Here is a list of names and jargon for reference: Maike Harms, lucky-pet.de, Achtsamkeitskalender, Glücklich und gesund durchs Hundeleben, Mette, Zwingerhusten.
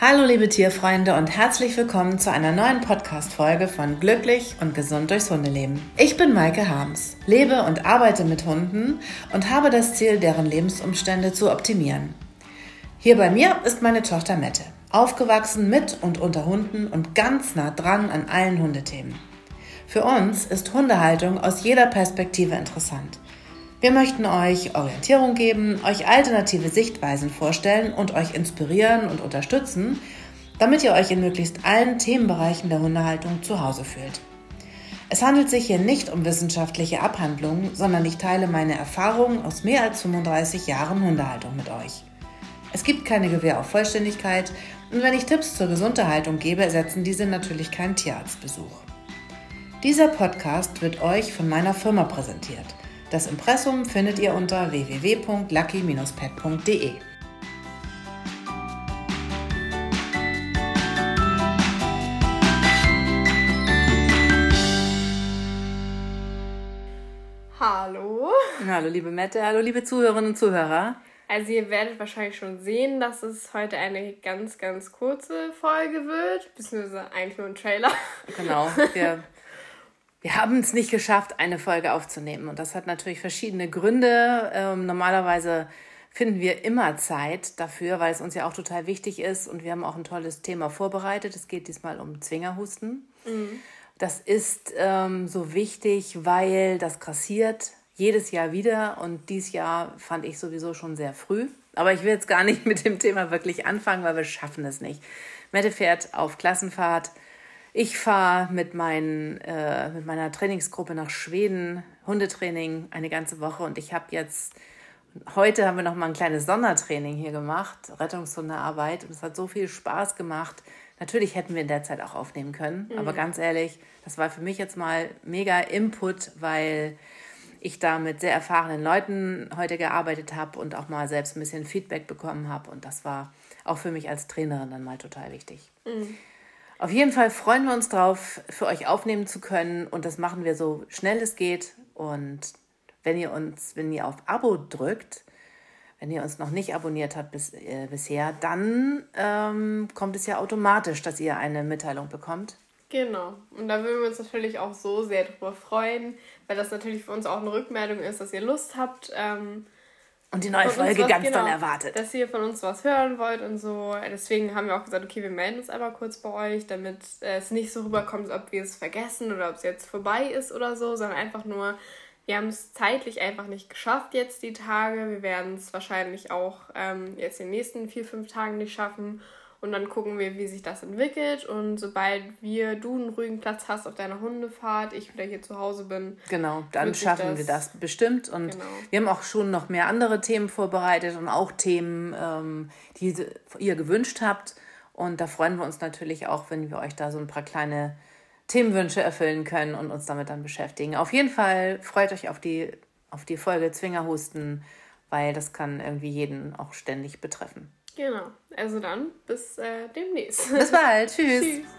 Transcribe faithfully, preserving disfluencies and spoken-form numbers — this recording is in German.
Hallo liebe Tierfreunde und herzlich willkommen zu einer neuen Podcast-Folge von Glücklich und gesund durchs Hundeleben. Ich bin Maike Harms, lebe und arbeite mit Hunden und habe das Ziel, deren Lebensumstände zu optimieren. Hier bei mir ist meine Tochter Mette, aufgewachsen mit und unter Hunden und ganz nah dran an allen Hundethemen. Für uns ist Hundehaltung aus jeder Perspektive interessant. Wir möchten euch Orientierung geben, euch alternative Sichtweisen vorstellen und euch inspirieren und unterstützen, damit ihr euch in möglichst allen Themenbereichen der Hundehaltung zu Hause fühlt. Es handelt sich hier nicht um wissenschaftliche Abhandlungen, sondern ich teile meine Erfahrungen aus mehr als fünfunddreißig Jahren Hundehaltung mit euch. Es gibt keine Gewähr auf Vollständigkeit und wenn ich Tipps zur gesunden Haltung gebe, ersetzen diese natürlich keinen Tierarztbesuch. Dieser Podcast wird euch von meiner Firma präsentiert. Das Impressum findet ihr unter w w w punkt lucky dash pet punkt d e. Hallo. Hallo liebe Mette, hallo liebe Zuhörerinnen und Zuhörer. Also ihr werdet wahrscheinlich schon sehen, dass es heute eine ganz, ganz kurze Folge wird, beziehungsweise eigentlich nur ein Trailer. Genau, wir... Wir haben es nicht geschafft, eine Folge aufzunehmen und das hat natürlich verschiedene Gründe. Ähm, normalerweise finden wir immer Zeit dafür, weil es uns ja auch total wichtig ist und wir haben auch ein tolles Thema vorbereitet. Es geht diesmal um Zwingerhusten. Mhm. Das ist ähm, so wichtig, weil das grassiert jedes Jahr wieder und dieses Jahr fand ich sowieso schon sehr früh. Aber ich will jetzt gar nicht mit dem Thema wirklich anfangen, weil wir schaffen es nicht. Mette fährt auf Klassenfahrt. Ich fahre mit, meinen, äh, mit meiner Trainingsgruppe nach Schweden, Hundetraining eine ganze Woche und ich habe jetzt, heute haben wir noch mal ein kleines Sondertraining hier gemacht, Rettungshundearbeit und es hat so viel Spaß gemacht. Natürlich hätten wir in der Zeit auch aufnehmen können, mhm. aber ganz ehrlich, das war für mich jetzt mal mega Input, weil ich da mit sehr erfahrenen Leuten heute gearbeitet habe und auch mal selbst ein bisschen Feedback bekommen habe und das war auch für mich als Trainerin dann mal total wichtig. Mhm. Auf jeden Fall freuen wir uns drauf, für euch aufnehmen zu können und das machen wir so schnell es geht und wenn ihr uns, wenn ihr auf Abo drückt, wenn ihr uns noch nicht abonniert habt bis, äh, bisher, dann ähm, kommt es ja automatisch, dass ihr eine Mitteilung bekommt. Genau und da würden wir uns natürlich auch so sehr drüber freuen, weil das natürlich für uns auch eine Rückmeldung ist, dass ihr Lust habt, ähm und die neue Folge was, ganz genau, doll erwartet. Dass ihr von uns was hören wollt und so. Deswegen haben wir auch gesagt, okay, wir melden uns einmal kurz bei euch, damit es nicht so rüberkommt, ob wir es vergessen oder ob es jetzt vorbei ist oder so, sondern einfach nur, wir haben es zeitlich einfach nicht geschafft jetzt die Tage. Wir werden es wahrscheinlich auch ähm, jetzt in den nächsten vier, fünf Tagen nicht schaffen. Und dann gucken wir, wie sich das entwickelt. Und sobald wir du einen ruhigen Platz hast auf deiner Hundefahrt, ich wieder hier zu Hause bin. Genau, dann schaffen das, wir das bestimmt. Und genau. Wir haben auch schon noch mehr andere Themen vorbereitet und auch Themen, ähm, die ihr gewünscht habt. Und da freuen wir uns natürlich auch, wenn wir euch da so ein paar kleine Themenwünsche erfüllen können und uns damit dann beschäftigen. Auf jeden Fall freut euch auf die, auf die Folge Zwingerhusten, weil das kann irgendwie jeden auch ständig betreffen. Genau, also dann bis äh, demnächst. Bis bald, tschüss. Tschüss.